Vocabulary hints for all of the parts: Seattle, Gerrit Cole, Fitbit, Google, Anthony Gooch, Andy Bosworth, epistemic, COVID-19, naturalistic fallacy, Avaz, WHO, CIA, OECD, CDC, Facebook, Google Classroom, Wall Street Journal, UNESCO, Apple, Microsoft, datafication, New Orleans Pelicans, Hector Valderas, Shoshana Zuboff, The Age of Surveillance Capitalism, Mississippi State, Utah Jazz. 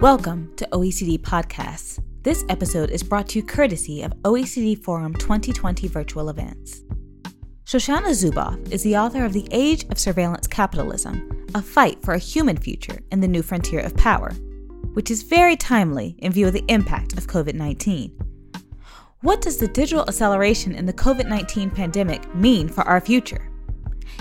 Welcome to OECD Podcasts. This episode is brought to you courtesy of OECD Forum 2020 virtual events. Shoshana Zuboff is the author of The Age of Surveillance Capitalism, a fight for a human future in the new frontier of power, which is very timely in view of the impact of COVID-19. What does the digital acceleration in the COVID-19 pandemic mean for our future?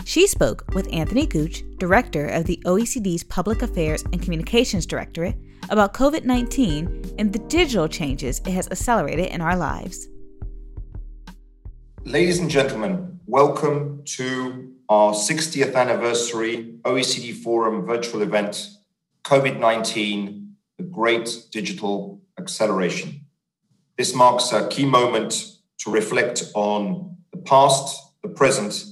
She spoke with Anthony Gooch, director of the OECD's Public Affairs and Communications Directorate, about COVID-19 and the digital changes it has accelerated in our lives. Ladies and gentlemen, welcome to our 60th anniversary OECD Forum virtual event, COVID-19, the Great Digital Acceleration. This marks a key moment to reflect on the past, the present,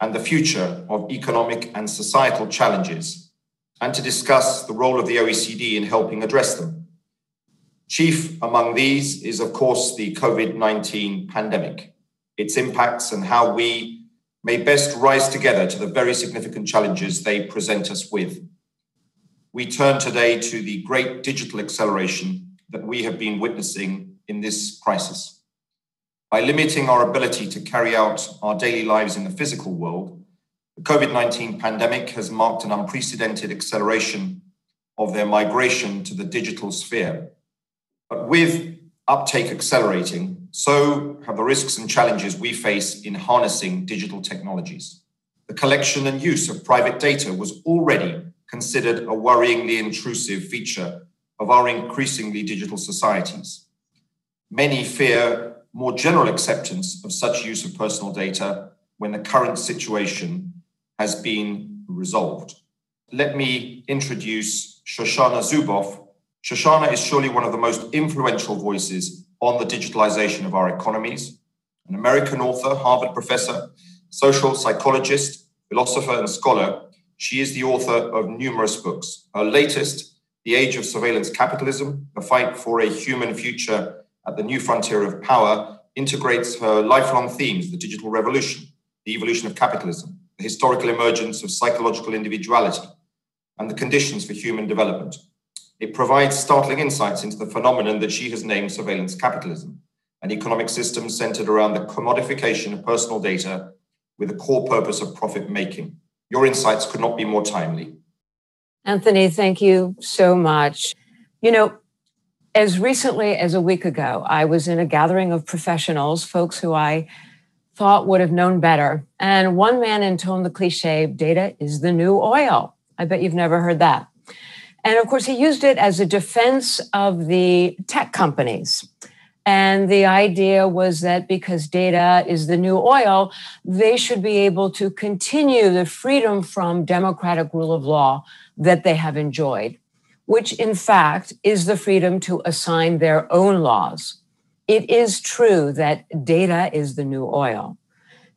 and the future of economic and societal challenges, and to discuss the role of the OECD in helping address them. Chief among these is, of course, the COVID-19 pandemic, its impacts and how we may best rise together to the very significant challenges they present us with. We turn today to the great digital acceleration that we have been witnessing in this crisis. By limiting our ability to carry out our daily lives in the physical world, the COVID-19 pandemic has marked an unprecedented acceleration of their migration to the digital sphere. But with uptake accelerating, so have the risks and challenges we face in harnessing digital technologies. The collection and use of private data was already considered a worryingly intrusive feature of our increasingly digital societies. Many fear more general acceptance of such use of personal data when the current situation has been resolved. Let me introduce Shoshana Zuboff. Shoshana is surely one of the most influential voices on the digitalization of our economies. An American author, Harvard professor, social psychologist, philosopher, and scholar, she is the author of numerous books. Her latest, The Age of Surveillance Capitalism, The Fight for a Human Future at the New Frontier of Power, integrates her lifelong themes, the digital revolution, the evolution of capitalism, the historical emergence of psychological individuality, and the conditions for human development. It provides startling insights into the phenomenon that she has named surveillance capitalism, an economic system centered around the commodification of personal data with a core purpose of profit-making. Your insights could not be more timely. Anthony, thank you so much. As recently as a week ago, I was in a gathering of professionals, folks who I thought would have known better. And one man intoned the cliche, data is the new oil. I bet you've never heard that. And of course, he used it as a defense of the tech companies. And the idea was that because data is the new oil, they should be able to continue the freedom from democratic rule of law that they have enjoyed, which in fact is the freedom to assign their own laws. It is true that data is the new oil,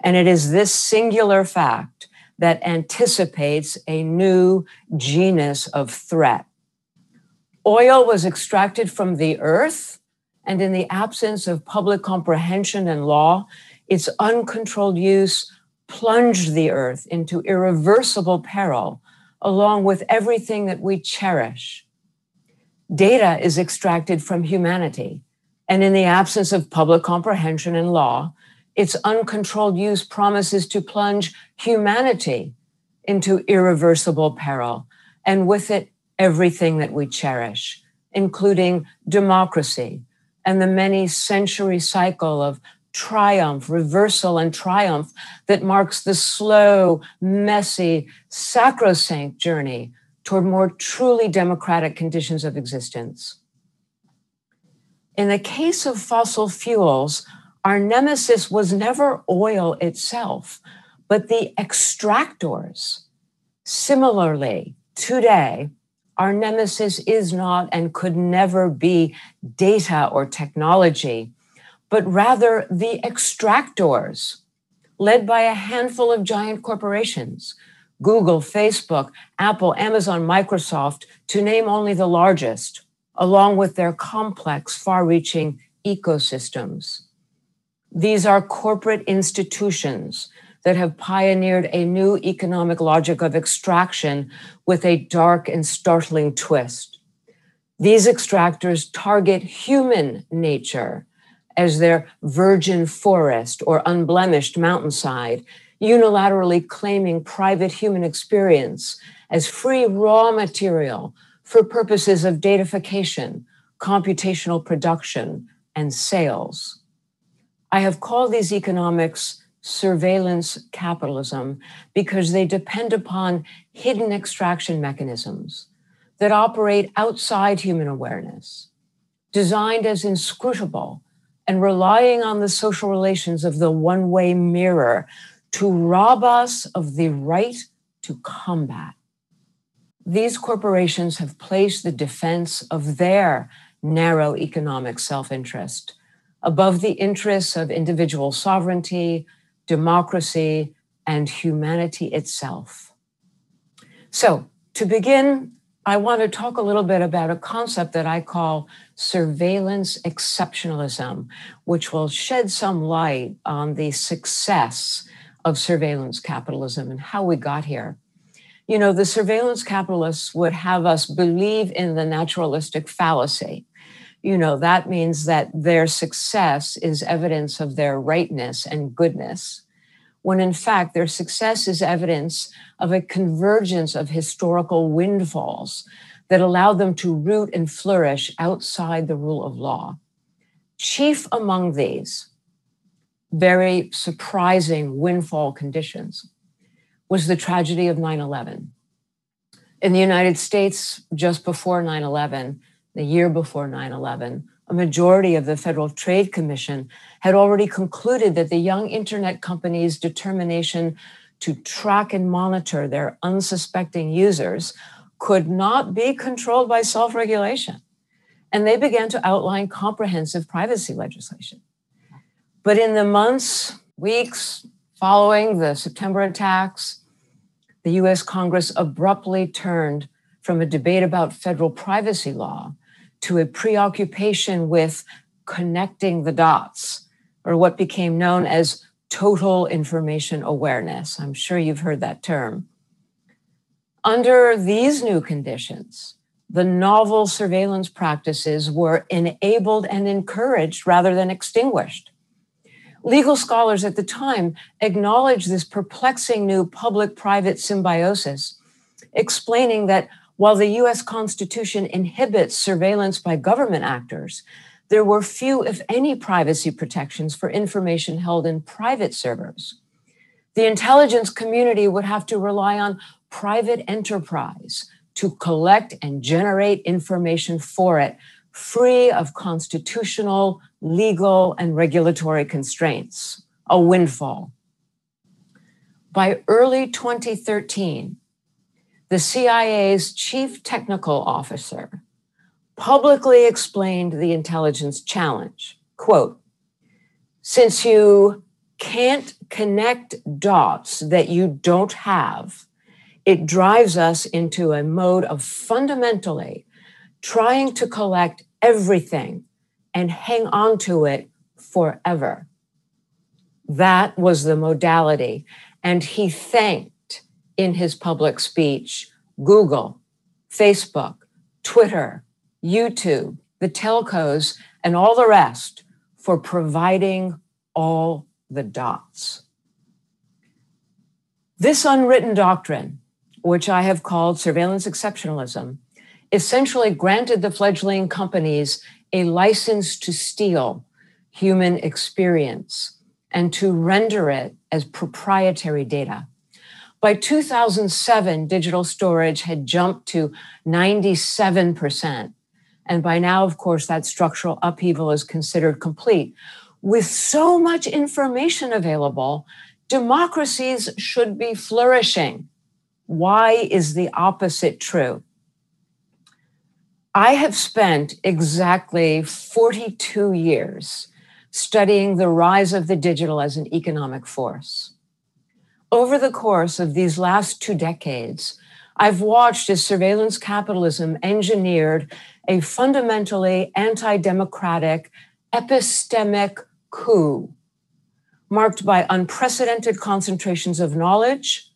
and it is this singular fact that anticipates a new genus of threat. Oil was extracted from the earth, and in the absence of public comprehension and law, its uncontrolled use plunged the earth into irreversible peril, along with everything that we cherish. Data is extracted from humanity, and in the absence of public comprehension and law, its uncontrolled use promises to plunge humanity into irreversible peril, and with it, everything that we cherish, including democracy and the many century cycle of triumph, reversal, and triumph that marks the slow, messy, sacrosanct journey toward more truly democratic conditions of existence. In the case of fossil fuels, our nemesis was never oil itself, but the extractors. Similarly, today, our nemesis is not and could never be data or technology, but rather the extractors, led by a handful of giant corporations, Google, Facebook, Apple, Amazon, Microsoft, to name only the largest, along with their complex, far-reaching ecosystems. These are corporate institutions that have pioneered a new economic logic of extraction with a dark and startling twist. These extractors target human nature as their virgin forest or unblemished mountainside, unilaterally claiming private human experience as free raw material for purposes of datafication, computational production, and sales. I have called these economics surveillance capitalism because they depend upon hidden extraction mechanisms that operate outside human awareness, designed as inscrutable and relying on the social relations of the one-way mirror to rob us of the right to combat. These corporations have placed the defense of their narrow economic self-interest above the interests of individual sovereignty, democracy, and humanity itself. So, to begin, I want to talk a little bit about a concept that I call surveillance exceptionalism, which will shed some light on the success of surveillance capitalism and how we got here. You know, the surveillance capitalists would have us believe in the naturalistic fallacy. You know, that means that their success is evidence of their rightness and goodness, when in fact their success is evidence of a convergence of historical windfalls that allow them to root and flourish outside the rule of law. Chief among these very surprising windfall conditions was the tragedy of 9/11. In the United States, just before 9/11, the year before 9/11, a majority of the Federal Trade Commission had already concluded that the young internet companies' determination to track and monitor their unsuspecting users could not be controlled by self-regulation. And they began to outline comprehensive privacy legislation. But in the months, weeks following the September attacks, the US Congress abruptly turned from a debate about federal privacy law to a preoccupation with connecting the dots, or what became known as total information awareness. I'm sure you've heard that term. Under these new conditions, the novel surveillance practices were enabled and encouraged rather than extinguished. Legal scholars at the time acknowledged this perplexing new public-private symbiosis, explaining that while the US Constitution inhibits surveillance by government actors, there were few, if any, privacy protections for information held in private servers. The intelligence community would have to rely on private enterprise to collect and generate information for it, free of constitutional, legal, and regulatory constraints, a windfall. By early 2013, the CIA's chief technical officer publicly explained the intelligence challenge. Quote, "Since you can't connect dots that you don't have, it drives us into a mode of fundamentally trying to collect everything and hang on to it forever." That was the modality, and he thanked in his public speech Google, Facebook, Twitter, YouTube, the telcos, and all the rest for providing all the dots. This unwritten doctrine, which I have called surveillance exceptionalism, essentially granted the fledgling companies a license to steal human experience and to render it as proprietary data. By 2007, digital storage had jumped to 97%. And by now, of course, that structural upheaval is considered complete. With so much information available, democracies should be flourishing. Why is the opposite true? I have spent exactly 42 years studying the rise of the digital as an economic force. Over the course of these last 2 decades, I've watched as surveillance capitalism engineered a fundamentally anti-democratic, epistemic coup, marked by unprecedented concentrations of knowledge,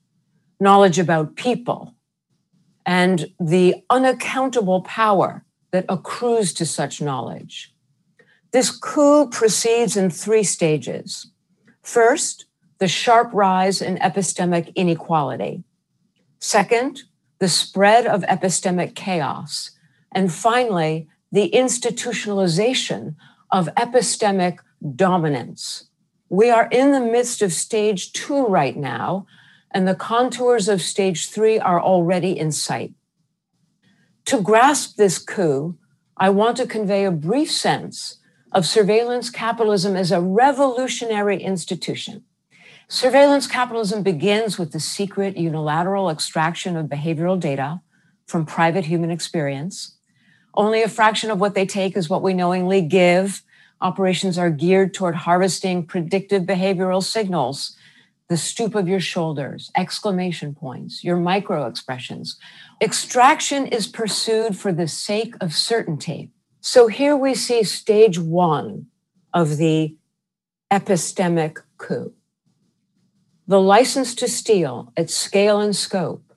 knowledge about people, and the unaccountable power that accrues to such knowledge. This coup proceeds in three stages. First, the sharp rise in epistemic inequality. Second, the spread of epistemic chaos. And finally, the institutionalization of epistemic dominance. We are in the midst of stage 2 right now, and the contours of stage 3 are already in sight. To grasp this coup, I want to convey a brief sense of surveillance capitalism as a revolutionary institution. Surveillance capitalism begins with the secret unilateral extraction of behavioral data from private human experience. Only a fraction of what they take is what we knowingly give. Operations are geared toward harvesting predictive behavioral signals, the stoop of your shoulders, exclamation points, your micro-expressions. Extraction is pursued for the sake of certainty. So here we see stage 1 of the epistemic coup. The license to steal, its scale and scope,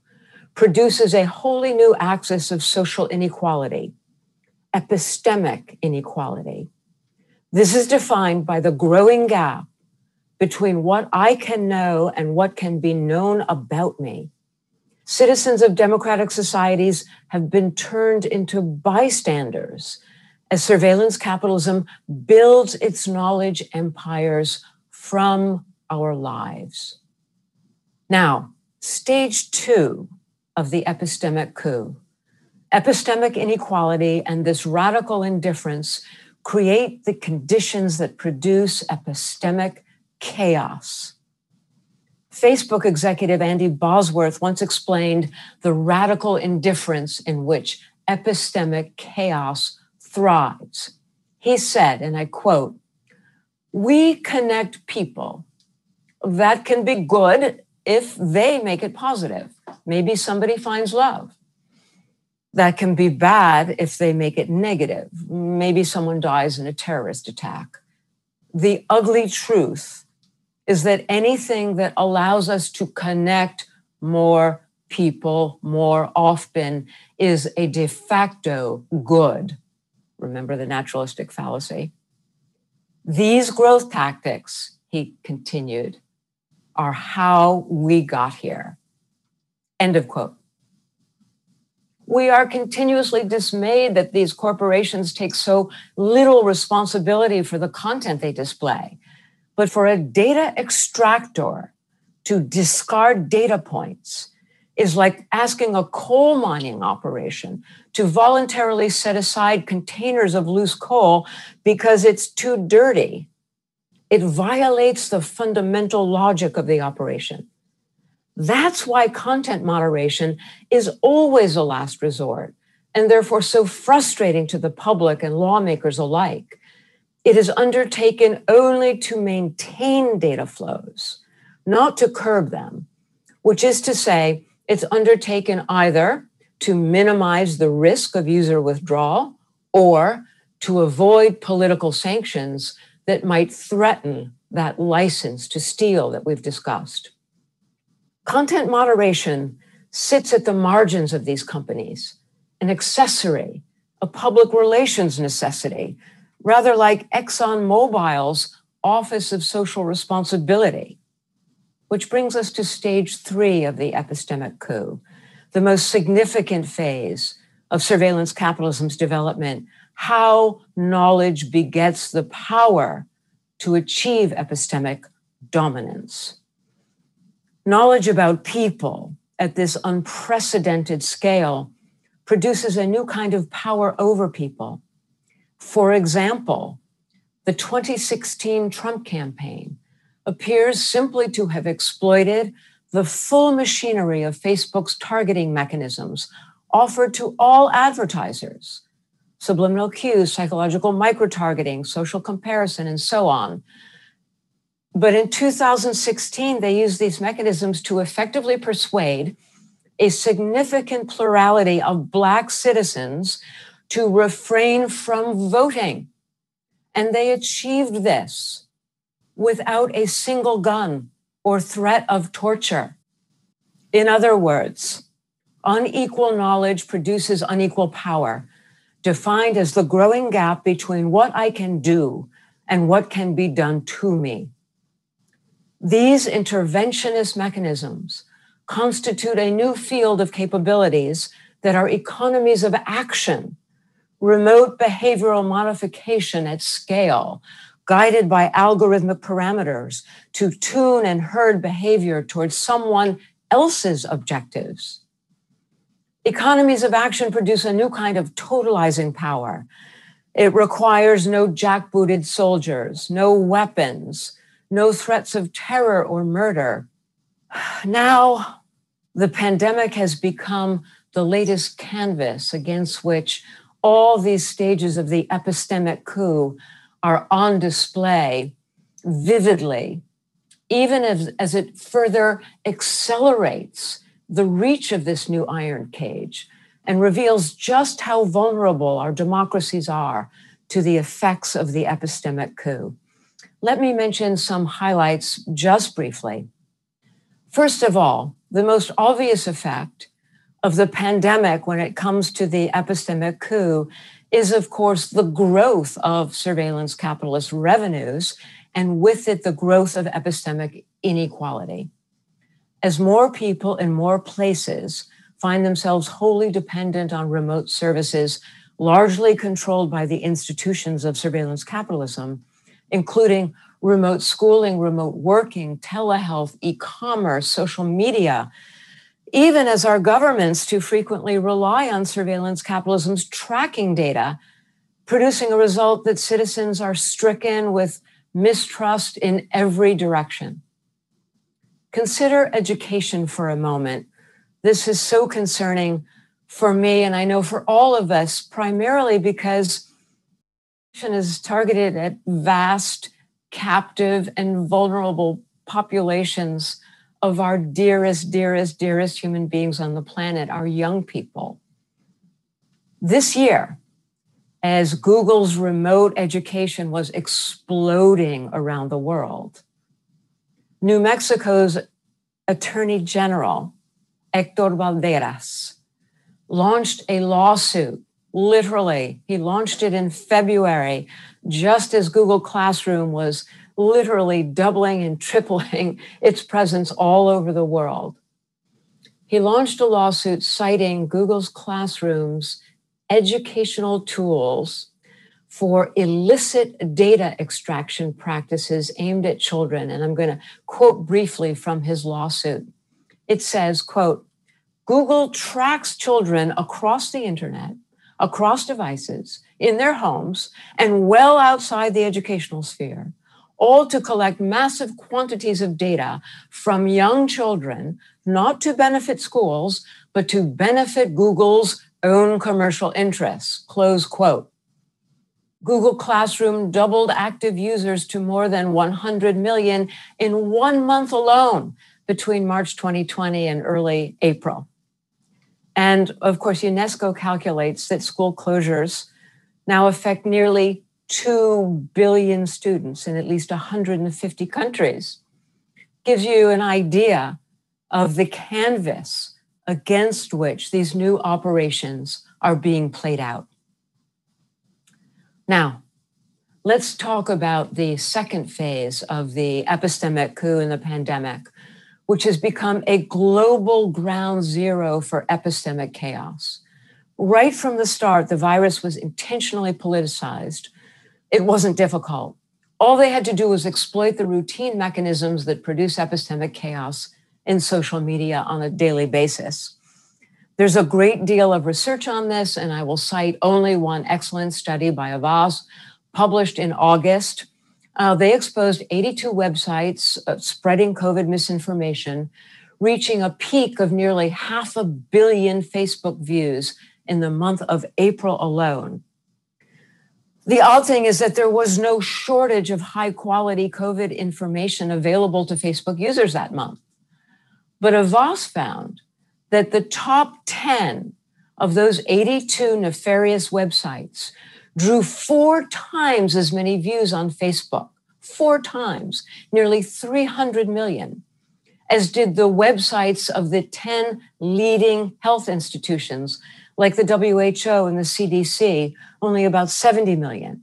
produces a wholly new axis of social inequality, epistemic inequality. This is defined by the growing gap between what I can know and what can be known about me. Citizens of democratic societies have been turned into bystanders as surveillance capitalism builds its knowledge empires from our lives. Now, stage 2 of the epistemic coup. Epistemic inequality and this radical indifference create the conditions that produce epistemic chaos. Facebook executive Andy Bosworth once explained the radical indifference in which epistemic chaos thrives. He said, and I quote, "We connect people. That can be good if they make it positive. Maybe somebody finds love. That can be bad if they make it negative. Maybe someone dies in a terrorist attack. The ugly truth is that anything that allows us to connect more people more often is a de facto good." Remember the naturalistic fallacy. "These growth tactics," he continued, "are how we got here." End of quote. We are continuously dismayed that these corporations take so little responsibility for the content they display. But for a data extractor to discard data points is like asking a coal mining operation to voluntarily set aside containers of loose coal because it's too dirty. It violates the fundamental logic of the operation. That's why content moderation is always a last resort, and therefore so frustrating to the public and lawmakers alike. It is undertaken only to maintain data flows, not to curb them, which is to say, it's undertaken either to minimize the risk of user withdrawal or to avoid political sanctions that might threaten that license to steal that we've discussed. Content moderation sits at the margins of these companies, an accessory, a public relations necessity, rather like ExxonMobil's Office of Social Responsibility. Which brings us to stage 3 of the epistemic coup, the most significant phase of surveillance capitalism's development, how knowledge begets the power to achieve epistemic dominance. Knowledge about people at this unprecedented scale produces a new kind of power over people. For example, the 2016 Trump campaign appears simply to have exploited the full machinery of Facebook's targeting mechanisms offered to all advertisers, subliminal cues, psychological micro-targeting, social comparison, and so on. But in 2016, they used these mechanisms to effectively persuade a significant plurality of Black citizens to refrain from voting. And they achieved this without a single gun or threat of torture. In other words, unequal knowledge produces unequal power. defined as the growing gap between what I can do and what can be done to me. These interventionist mechanisms constitute a new field of capabilities that are economies of action, remote behavioral modification at scale, guided by algorithmic parameters to tune and herd behavior towards someone else's objectives. Economies of action produce a new kind of totalizing power. It requires no jackbooted soldiers, no weapons, no threats of terror or murder. Now, the pandemic has become the latest canvas against which all these stages of the epistemic coup are on display vividly, even as it further accelerates the reach of this new iron cage and reveals just how vulnerable our democracies are to the effects of the epistemic coup. Let me mention some highlights just briefly. First of all, the most obvious effect of the pandemic when it comes to the epistemic coup is, of course, the growth of surveillance capitalist revenues, and with it, the growth of epistemic inequality. As more people in more places find themselves wholly dependent on remote services, largely controlled by the institutions of surveillance capitalism, including remote schooling, remote working, telehealth, e-commerce, social media, even as our governments too frequently rely on surveillance capitalism's tracking data, producing a result that citizens are stricken with mistrust in every direction. Consider education for a moment. This is so concerning for me, and I know for all of us, primarily because education is targeted at vast, captive, and vulnerable populations of our dearest human beings on the planet, our young people. This year, as Google's remote education was exploding around the world, New Mexico's Attorney General, Hector Valderas, launched a lawsuit. Literally, he launched it in February, just as Google Classroom was literally doubling and tripling its presence all over the world. He launched a lawsuit citing Google's Classroom's educational tools for illicit data extraction practices aimed at children. And I'm going to quote briefly from his lawsuit. It says, quote, "Google tracks children across the internet, across devices, in their homes, and well outside the educational sphere, all to collect massive quantities of data from young children, not to benefit schools, but to benefit Google's own commercial interests," close quote. Google Classroom doubled active users to more than 100 million in 1 month alone between March 2020 and early April. And of course, UNESCO calculates that school closures now affect nearly 2 billion students in at least 150 countries. Gives you an idea of the canvas against which these new operations are being played out. Now, let's talk about the second phase of the epistemic coup in the pandemic, which has become a global ground zero for epistemic chaos. Right from the start, the virus was intentionally politicized. It wasn't difficult. All they had to do was exploit the routine mechanisms that produce epistemic chaos in social media on a daily basis. There's a great deal of research on this, and I will cite only one excellent study by Avaz, published in August. They exposed 82 websites spreading COVID misinformation, reaching a peak of nearly 500 million Facebook views in the month of April alone. The odd thing is that there was no shortage of high-quality COVID information available to Facebook users that month. But Avaz found that the top 10 of those 82 nefarious websites drew 4 times as many views on Facebook, 4 times, nearly 300 million, as did the websites of the 10 leading health institutions like the WHO and the CDC, only about 70 million.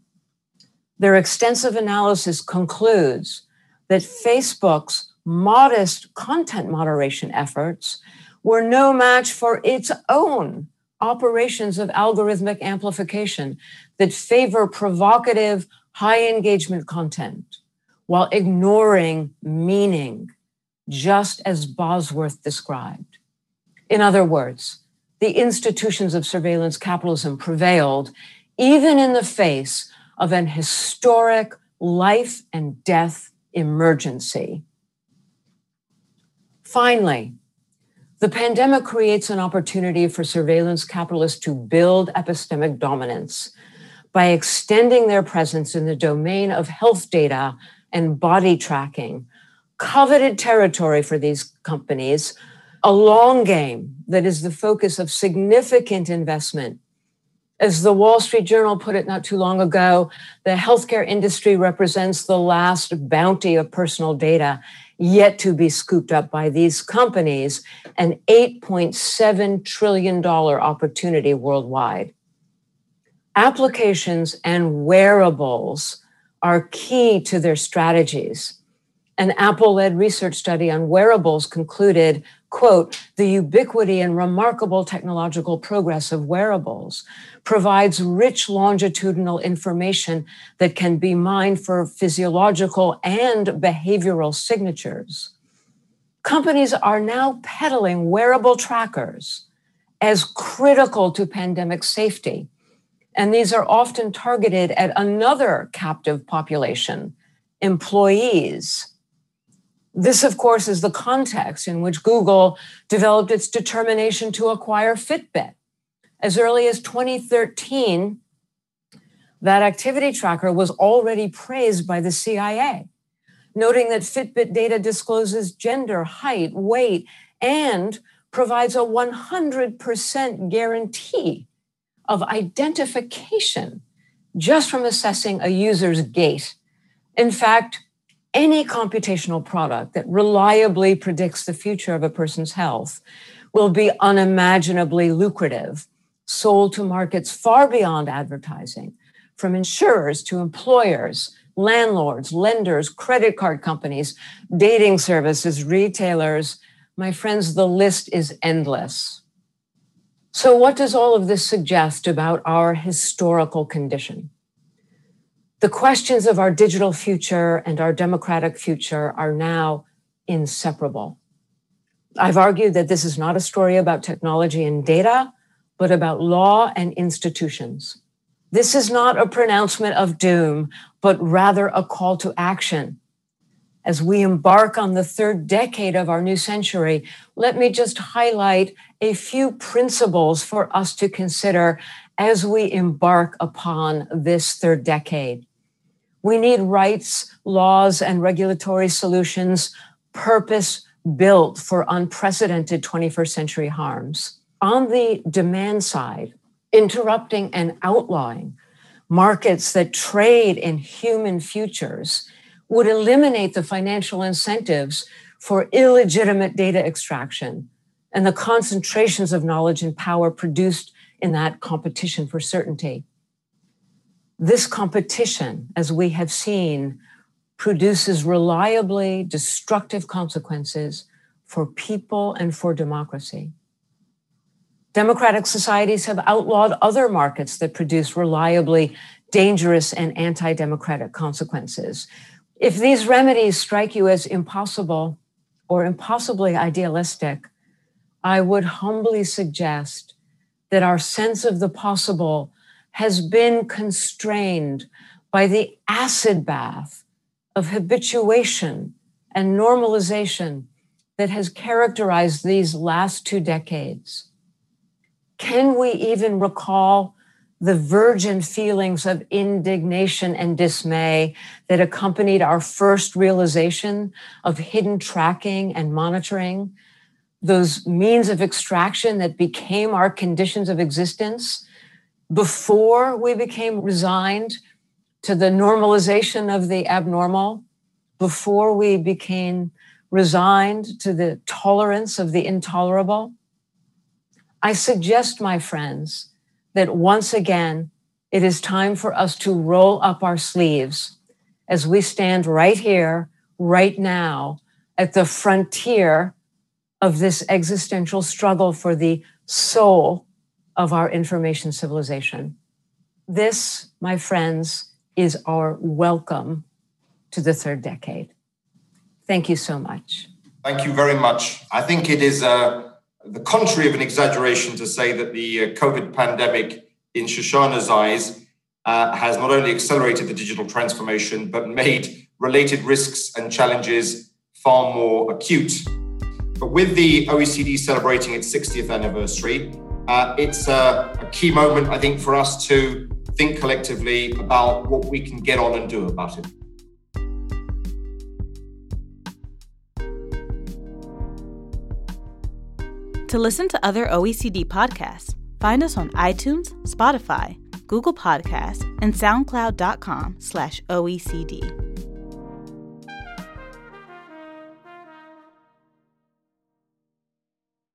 Their extensive analysis concludes that Facebook's modest content moderation efforts were no match for its own operations of algorithmic amplification that favor provocative, high engagement content while ignoring meaning, just as Bosworth described. In other words, the institutions of surveillance capitalism prevailed even in the face of an historic life and death emergency. Finally, the pandemic creates an opportunity for surveillance capitalists to build epistemic dominance by extending their presence in the domain of health data and body tracking, coveted territory for these companies, a long game that is the focus of significant investment. As the Wall Street Journal put it not too long ago, the healthcare industry represents the last bounty of personal data yet to be scooped up by these companies, an $8.7 trillion opportunity worldwide. Applications and wearables are key to their strategies. An Apple-led research study on wearables concluded, quote, "The ubiquity and remarkable technological progress of wearables provides rich longitudinal information that can be mined for physiological and behavioral signatures." Companies are now peddling wearable trackers as critical to pandemic safety, and these are often targeted at another captive population, employees. This, of course, is the context in which Google developed its determination to acquire Fitbit. As early as 2013, that activity tracker was already praised by the CIA, noting that Fitbit data discloses gender, height, weight, and provides a 100% guarantee of identification just from assessing a user's gait. In fact, any computational product that reliably predicts the future of a person's health will be unimaginably lucrative, sold to markets far beyond advertising, from insurers to employers, landlords, lenders, credit card companies, dating services, retailers. My friends, the list is endless. So what does all of this suggest about our historical condition? The questions of our digital future and our democratic future are now inseparable. I've argued that this is not a story about technology and data, but about law and institutions. This is not a pronouncement of doom, but rather a call to action. As we embark on the third decade of our new century, let me just highlight a few principles for us to consider as we embark upon this third decade. We need rights, laws, and regulatory solutions purpose-built for unprecedented 21st century harms. On the demand side, interrupting and outlawing markets that trade in human futures would eliminate the financial incentives for illegitimate data extraction and the concentrations of knowledge and power produced in that competition for certainty. This competition, as we have seen, produces reliably destructive consequences for people and for democracy. Democratic societies have outlawed other markets that produce reliably dangerous and anti-democratic consequences. If these remedies strike you as impossible or impossibly idealistic, I would humbly suggest that our sense of the possible has been constrained by the acid bath of habituation and normalization that has characterized these last two decades. Can we even recall the virgin feelings of indignation and dismay that accompanied our first realization of hidden tracking and monitoring? Those means of extraction that became our conditions of existence before we became resigned to the normalization of the abnormal, before we became resigned to the tolerance of the intolerable. I suggest, my friends, that once again, it is time for us to roll up our sleeves as we stand right here, right now, at the frontier of this existential struggle for the soul of our information civilization. This, my friends, is our welcome to the third decade. Thank you so much. Thank you very much. I think it is the contrary of an exaggeration to say that the COVID pandemic, in Shoshana's eyes, has not only accelerated the digital transformation, but made related risks and challenges far more acute. But with the OECD celebrating its 60th anniversary, it's a key moment, I think, for us to think collectively about what we can get on and do about it. To listen to other OECD podcasts, find us on iTunes, Spotify, Google Podcasts, and SoundCloud.com/OECD.